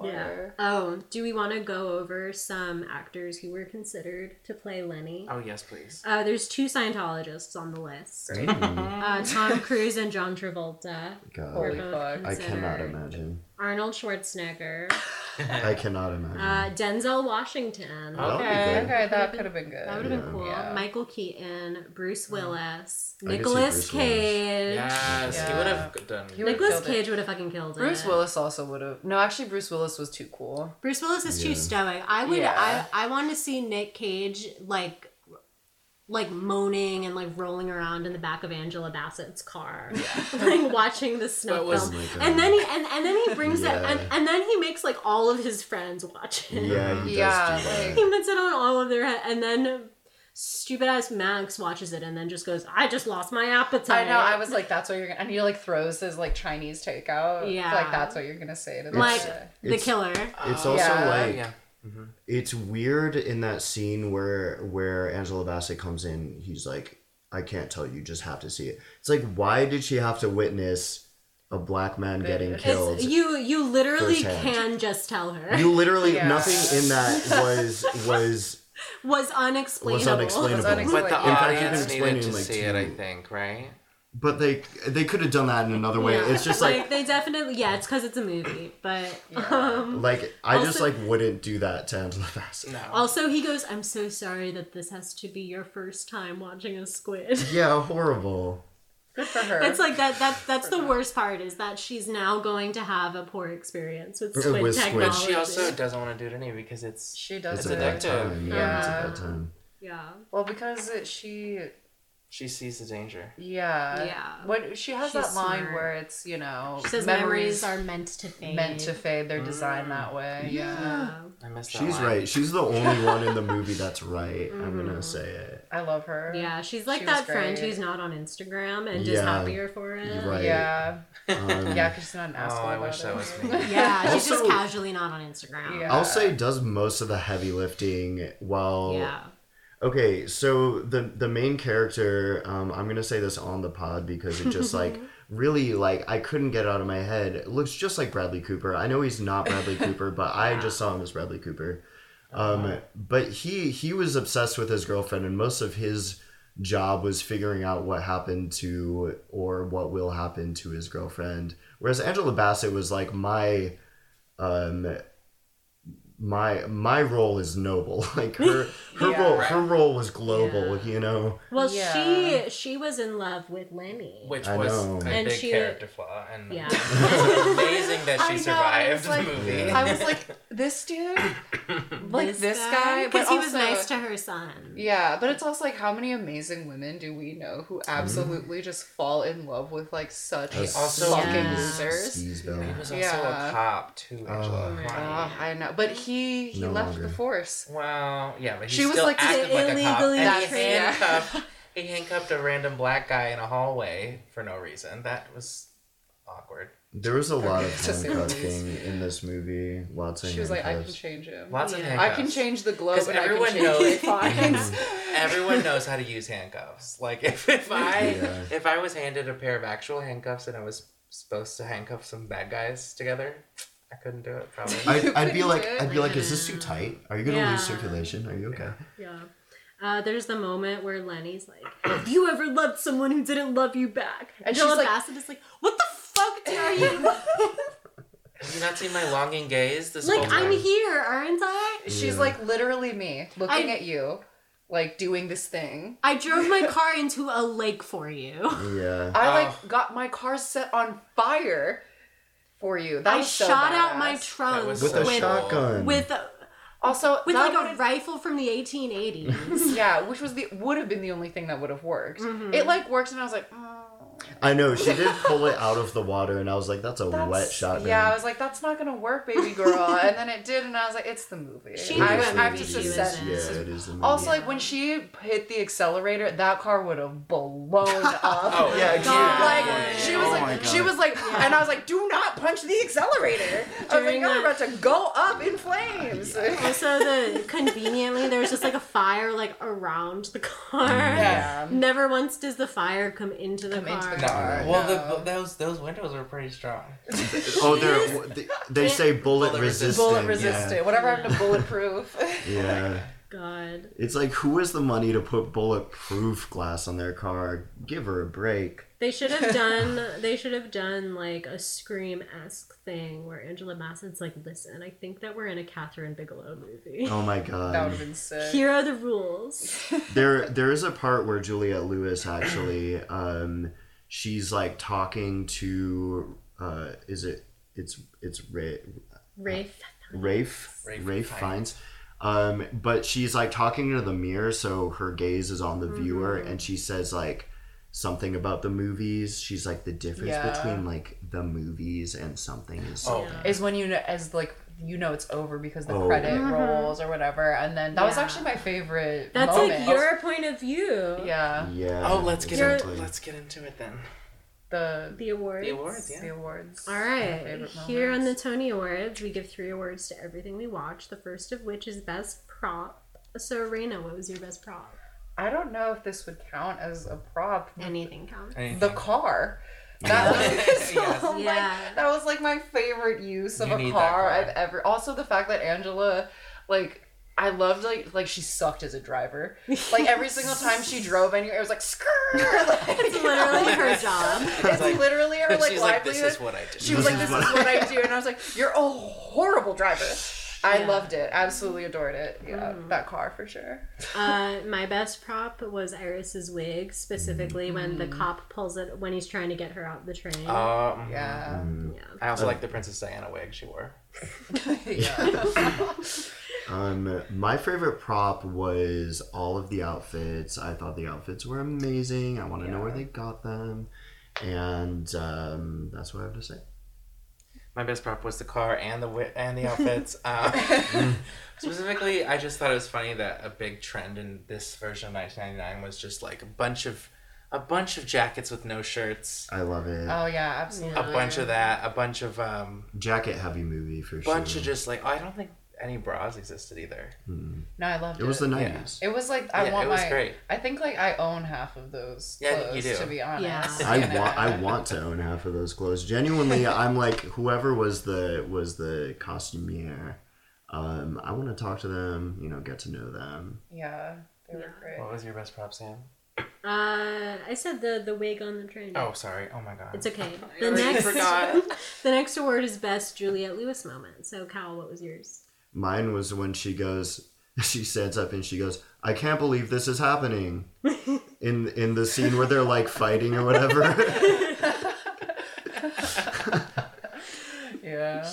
Yeah. Oh, do we want to go over some actors who were considered to play Lenny? Oh, yes, please. There's two Scientologists on the list. Right. Tom Cruise and John Travolta. God, holy fuck. I cannot imagine. Arnold Schwarzenegger. I cannot imagine. Denzel Washington. Okay, that could have been good. That would have been cool. Yeah. Michael Keaton, Bruce Willis, Nicolas Cage. Yes, yeah. He would have done. Nicolas Cage would have fucking killed it. Bruce Willis also would have. No, actually, Bruce Willis was too cool. Bruce Willis is too stoic. I want to see Nick Cage like moaning and like rolling around in the back of Angela Bassett's car, like watching the snuff film. And then he brings it, and then he makes like all of his friends watch it. Yeah, he does. He puts it on all of their head, and then stupid ass Max watches it, and then just goes, "I just lost my appetite." I know. I was like, "That's what you're gonna," and he like throws his like Chinese takeout. Yeah, like that's what you're gonna say to them. Like the killer. It's also like. Yeah. Mm-hmm. It's weird in that scene where Angela Bassett comes in. He's like, I can't tell you. You just have to see it. It's like, why did she have to witness a black man getting killed? You literally firsthand? Can just tell her. You literally nothing in that was unexplainable. But the audience needed to see it, I think, right? But they could have done that in another way. Yeah. It's just like they definitely it's because it's a movie. But I wouldn't do that to Angela Bassett. No. Also, he goes, "I'm so sorry that this has to be your first time watching a squid." Yeah, horrible. Good for her. It's like that's the worst part is that she's now going to have a poor experience with squid technology. Squid. She also doesn't want to do it anyway because it's addictive. Yeah, it's a bad time. Yeah. Well, because she sees the danger. Yeah. Yeah. When she has that line where it's, she says memories are meant to fade. They're designed that way. Yeah. I missed that. She's line. Right. She's the only one in the movie that's right. Mm. I'm going to say it. I love her. Yeah. She's like that friend who's not on Instagram and just happier for it. Right. Yeah. Because she's not an asshole. Oh, I wish that was me. Yeah. Also, she's just casually not on Instagram. Yeah. I'll say does most of the heavy lifting while. Yeah. Okay, so the main character, I'm going to say this on the pod because it just, really, I couldn't get it out of my head. It looks just like Bradley Cooper. I know he's not Bradley Cooper, but I just saw him as Bradley Cooper. But he was obsessed with his girlfriend, and most of his job was figuring out what happened to or what will happen to his girlfriend. Whereas Angela Bassett was like, my role is noble. Like her role, right. Her role was global. Yeah. Well, she was in love with Lenny, which was a big character flaw. And it's amazing that she survived the movie. I was like, this dude, this guy, because he was nice to her son. Yeah, but it's also how many amazing women do we know who absolutely just fall in love with such fucking losers? He was also a cop too, Angela. I know, but he no left longer. The force. Wow. Yeah, but he still acted like a cop. And he handcuffed a random black guy in a hallway for no reason. That was awkward. There was a lot of handcuffing in this movie. Lots of handcuffs. She was like, I can change him. Lots of handcuffs. I can change the globe and everyone knows everyone knows how to use handcuffs. If I was handed a pair of actual handcuffs and I was supposed to handcuff some bad guys together, I couldn't do it, probably. I'd be like, is this too tight? Are you going to lose circulation? Are you okay? Yeah. There's the moment where Lenny's like, have you ever loved someone who didn't love you back? And Angela Bassett is like, what the fuck dare you? Have you not seen my longing gaze this whole time? I'm here, aren't I? Yeah. She's literally me, looking at you. Doing this thing. I drove my car into a lake for you. Yeah. I got my car set on fire. For you, that I was so shot badass. Out my trunks with a shotgun. With a rifle from the 1880s. Yeah, which was would have been the only thing that would have worked. Mm-hmm. It works, and I was like, oh. I know she did pull it out of the water, and I was like, that's wet shotgun. Yeah, I was like, that's not gonna work, baby girl. And then it did, and I was like, it's the movie. It is the movie. Also, when she hit the accelerator, that car would have blown up. Oh yeah, she was like, and I was like, do not punch the accelerator. I was like, you're about to go up in flames. Yeah. Also, conveniently there's just a fire around the car. Yeah. Never once does the fire come into the car. No. Well, those windows are pretty strong. They say bullet resistant. Bullet resistant. Yeah. Whatever happened to bulletproof? Yeah. God. It's who has the money to put bulletproof glass on their car? Give her a break. They should have done. A Scream-esque thing where Angela Bassett's like, "Listen, I think that we're in a Catherine Bigelow movie." Oh my god, that would have been sick. Here are the rules. There is a part where Juliette Lewis actually, she's talking to, Ralph Fiennes. But she's talking to the mirror, so her gaze is on the viewer, and she says something about the movies. She's the difference between the movies and something is something. Oh. Is when you know, as it's over because the credit rolls or whatever, and then that was actually my favorite. That's moment. Your point of view. Yeah. Yeah. Oh, let's get into it then. The awards. The awards, yeah. The awards. All right. Here on the Tony Awards, we give 3 awards to everything we watch, the first of which is Best Prop. So, Raina, what was your best prop? I don't know if this would count as a prop. Anything counts. Anything. The car. That was, that was like my favorite use of a car I've ever. Also, the fact that Angela, like, I loved like she sucked as a driver. Like every single time she drove anywhere, it was like skrrr. Like, it's literally her job. It's like, literally her like livelihood. Like, this is what I do. She was like, this is what I do, and I was like, you're a horrible driver. I loved it. Absolutely adored it. Yeah, that car for sure. My best prop was Iris's wig, specifically when the cop pulls it when he's trying to get her out the train. I also like the Princess Diana wig she wore. My favorite prop was all of the outfits. I thought the outfits were amazing. I want to know where they got them, and that's what I have to say. My best prop was the car and the outfits. Specifically, I just thought it was funny that a big trend in this version of 1999 was just like a bunch of jackets with no shirts. I love it. Oh yeah, absolutely. A bunch of that. A bunch of jacket heavy movie for sure. A bunch of just like I don't think any bras existed either. Mm. No, I loved it. It was the 90s. Yeah. It was like it was great. I think like I own half of those clothes. Yeah, you do. To be honest, yeah. I want to own half of those clothes. Genuinely, I'm like whoever was the costumier. I want to talk to them. You know, get to know them. Yeah, they were great. What was your best prop, Sam? I said the wig on the train. Oh, sorry. Oh my God. It's okay. The next the next award is best Juliette Lewis moment. So, Cal, what was yours? Mine was when she stands up and she goes, I can't believe this is happening in the scene where they're like fighting or whatever. Yeah.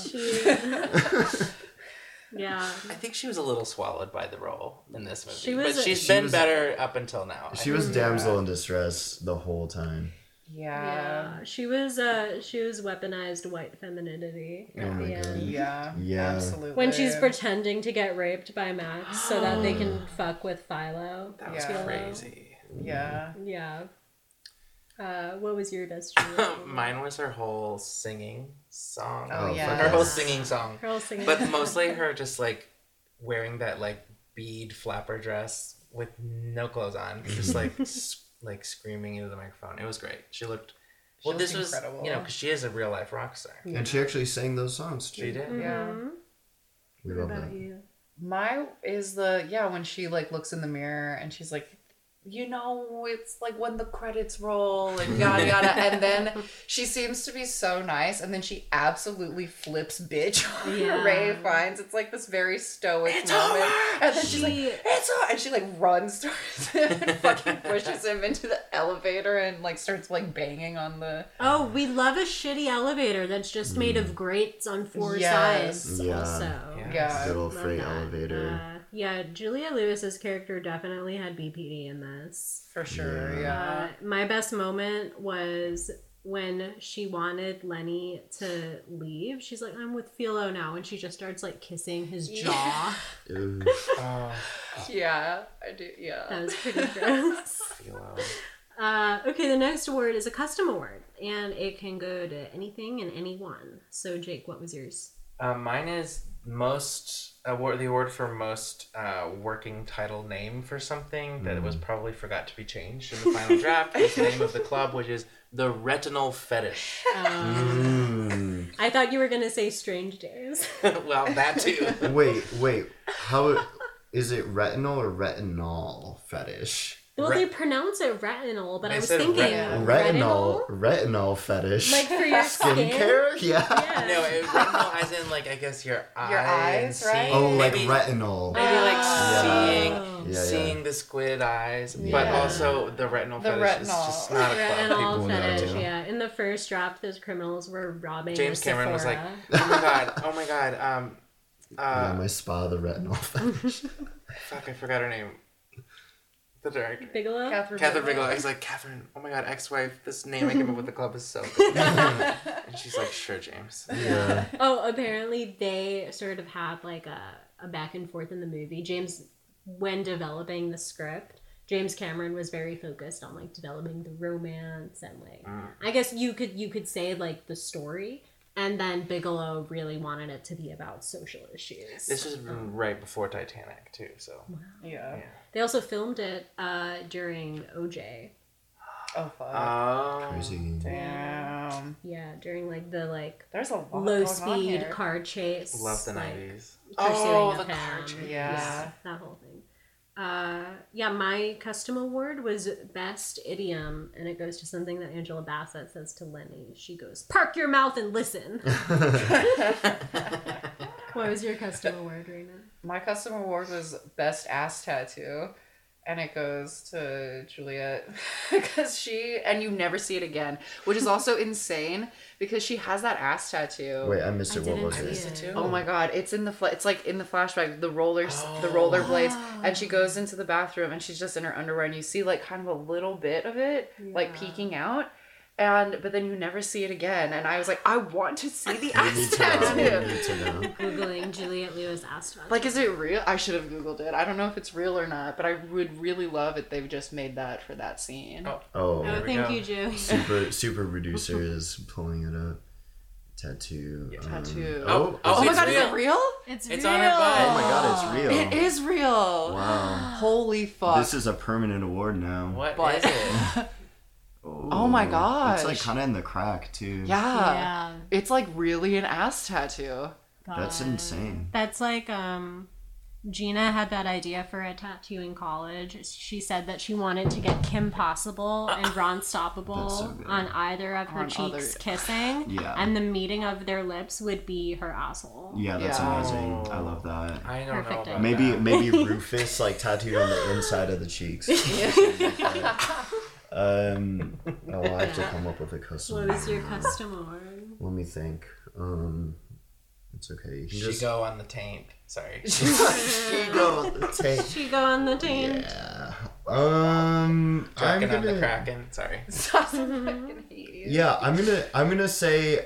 Yeah. I think she was a little swallowed by the role in this movie. She's been better up until now. She was damsel in distress the whole time. Yeah. She was weaponized white femininity. Oh my God. Yeah, absolutely. When she's pretending to get raped by Max so that they can fuck with Philo. That was crazy. Yeah. Yeah. What was your best choice? Mine was her whole singing song. Her whole singing song. But mostly her just like wearing that like bead flapper dress with no clothes on, just like. Like screaming into the microphone. It was great. She looked incredible. Was, you know, because she is a real life rock star. Yeah. And she actually sang those songs too. She did. Mm-hmm. Yeah. We love that. You? My is when she like looks in the mirror and she's like, you know, it's like when the credits roll and yada yada. And then she seems to be so nice. And then she absolutely flips bitch on Ray Fiennes. It's like this very stoic moment. Over. And then she's like, it's over. And she like runs towards him and fucking pushes him into the elevator and like starts like banging on the. Oh, we love a shitty elevator that's just made of grates on four sides. Yeah. Also. Yeah. Little freight elevator. Yeah, Julia Lewis's character definitely had BPD in this. For sure, my best moment was when she wanted Lenny to leave. She's like, I'm with Philo now. And she just starts, like, kissing his jaw. Yeah, I do, yeah. That was pretty gross. Philo. Okay, the next award is a custom award. And it can go to anything and anyone. So, Jake, what was yours? Mine is the award for most working title name for something that was probably forgot to be changed in the final draft is the name of the club, which is the Retinal Fetish. I thought you were gonna say Strange Days. Well, that too. Wait, how is it retinal or retinol fetish? Well, they pronounce it retinol, but I was thinking retinol fetish. Like for your skincare? Yeah. No, retinol as in like I guess your eyes, right? Oh, like retinol. Maybe like seeing the squid eyes, but also the retinal fetish is just not a club. Retinol fetish, In the first draft, those criminals were robbing James Cameron was like, oh my god, my spa, the retinol fetish. Fuck, I forgot her name. The director. Bigelow? Catherine Bigelow. He's like, Catherine, oh my God, ex-wife, this name I came up with the club is so good. And she's like, sure, James. Yeah. Oh, apparently they sort of had like a back and forth in the movie. James, when developing the script, James Cameron was very focused on like developing the romance and like, I guess you could say like the story. And then Bigelow really wanted it to be about social issues. This was right before Titanic, too. So wow. Yeah. They also filmed it during OJ. Oh, fuck. Crazy. Damn. Yeah, during, like, the, like, there's a lot low-speed car chase. Love the 90s. Oh, the car chase. Yeah. That whole thing. Yeah, my custom award was best idiom, and it goes to something that Angela Bassett says to Lenny. She goes, "Park your mouth and listen." What was your custom award, Raina? My custom award was best ass tattoo, and it goes to Juliet because she, and you never see it again, which is also insane because she has that ass tattoo. Wait, I missed it. What was it? Oh my god, it's in the it's like in the flashback, the roller blades, and she goes into the bathroom and she's just in her underwear and you see like kind of a little bit of it like peeking out. But then you never see it again, and I was like, I want to see the ass tattoo. Googling Juliet Lewis ass tattoo. Like, is it real? I should have Googled it. I don't know if it's real or not, but I would really love it. They've just made that for that scene. Oh thank you, Joey. Super producer is pulling it up. Tattoo. Yeah. Tattoo. Oh my god, is it real? It's real. On her butt. Oh my god, it's real. It is real. Wow. Holy fuck. This is a permanent award now. What is it? Oh my gosh. It's like kind of in the crack too. Yeah. It's like really an ass tattoo. God. That's insane. That's like Gina had that idea for a tattoo in college. She said that she wanted to get Kim Possible and Ron Stoppable on either of her cheeks kissing. Yeah. And the meeting of their lips would be her asshole. Yeah, that's amazing. I love that. I don't know about maybe Rufus like tattooed on the inside of the cheeks. I'll have to come up with a custom award. What is your custom award? Let me think. It's okay. She go on the taint. Sorry. She go on the taint. She go on the taint. Yeah. Talking on the Kraken. Sorry. Yeah, I'm gonna say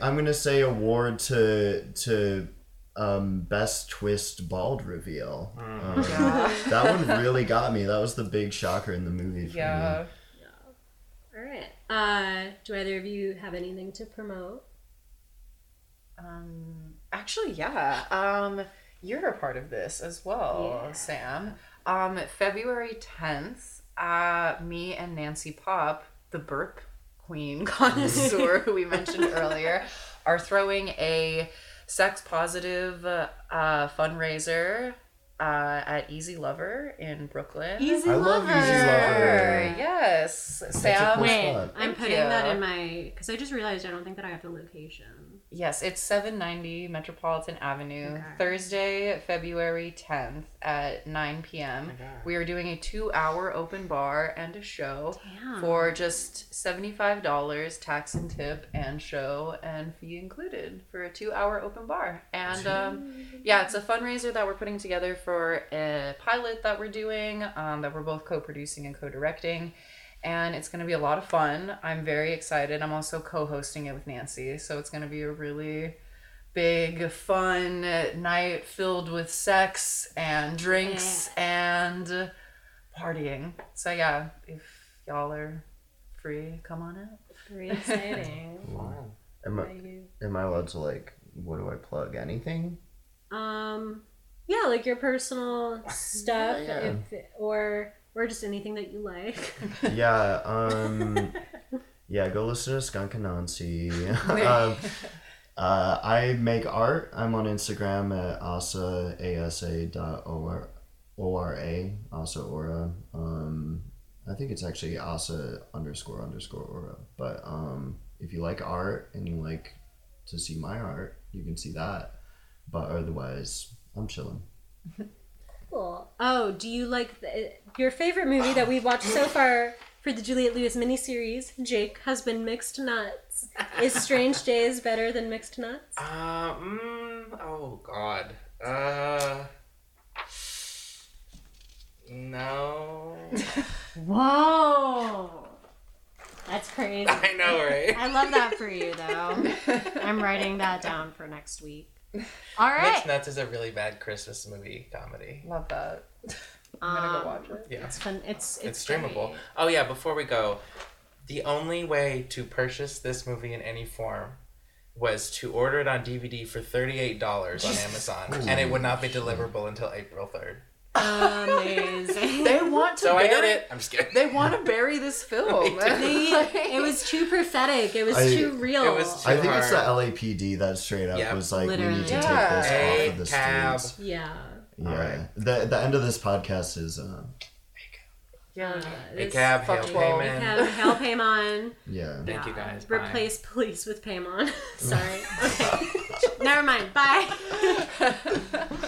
award to best twist bald reveal. That one really got me. That was the big shocker in the movie for me. All right. Do either of you have anything to promote? Actually, yeah. You're a part of this as well, Sam. February 10th, me and Nancy Pop, the burp queen connoisseur who we mentioned earlier, are throwing a sex-positive fundraiser at Easy Lover in Brooklyn. I love Easy Lover. Yes. Sam. Wait, I'm putting that in my, because I just realized I don't think that I have the location. Yes, it's 790 Metropolitan Avenue, Thursday, February 10th at 9 p.m. Oh, we are doing a 2-hour open bar and a show for just $75, tax and tip, and show and fee included for a 2-hour open bar. And it's a fundraiser that we're putting together for a pilot that we're doing, that we're both co-producing and co-directing. And it's going to be a lot of fun. I'm very excited. I'm also co-hosting it with Nancy. So it's going to be a really big, fun night filled with sex and drinks and partying. So yeah, if y'all are free, come on out. Very exciting. Wow. Am I allowed to, like, what do I plug? Anything? Yeah, like your personal stuff. Yeah. Or just anything that you like. Go listen to Skunk Anansi. I make art. I'm on Instagram at asa.ora, Asa Ora. I think it's actually asa__ora. But if you like art and you like to see my art, you can see that. But otherwise, I'm chilling. Cool. Oh, do you like your favorite movie that we've watched so far for the Juliet Lewis miniseries, Jake, has been Mixed Nuts. Is Strange Days better than Mixed Nuts? Oh, God. No. Whoa. That's crazy. I know, right? I love that for you, though. I'm writing that down for next week. All right. Mixed Nuts is a really bad Christmas movie comedy. Love that. I'm gonna go watch it. Yeah, it's fun. It's streamable. Scary. Oh yeah. Before we go, the only way to purchase this movie in any form was to order it on DVD for $38 on Amazon, and it would not be deliverable until April 3rd. Amazing. They want to. So bury, I did it. I'm just kidding. They want to bury this film. It was too prophetic. It was too real. It was too hard. It's the LAPD that straight up was like, literally, we need to take this off of the streets. Yeah. All right. The end of this podcast is. ACAB, Hail Paymon. ACAB, Hail Paymon. Yeah. Thank you guys. Bye. Replace police with Paymon. Sorry. Okay. Never mind. Bye.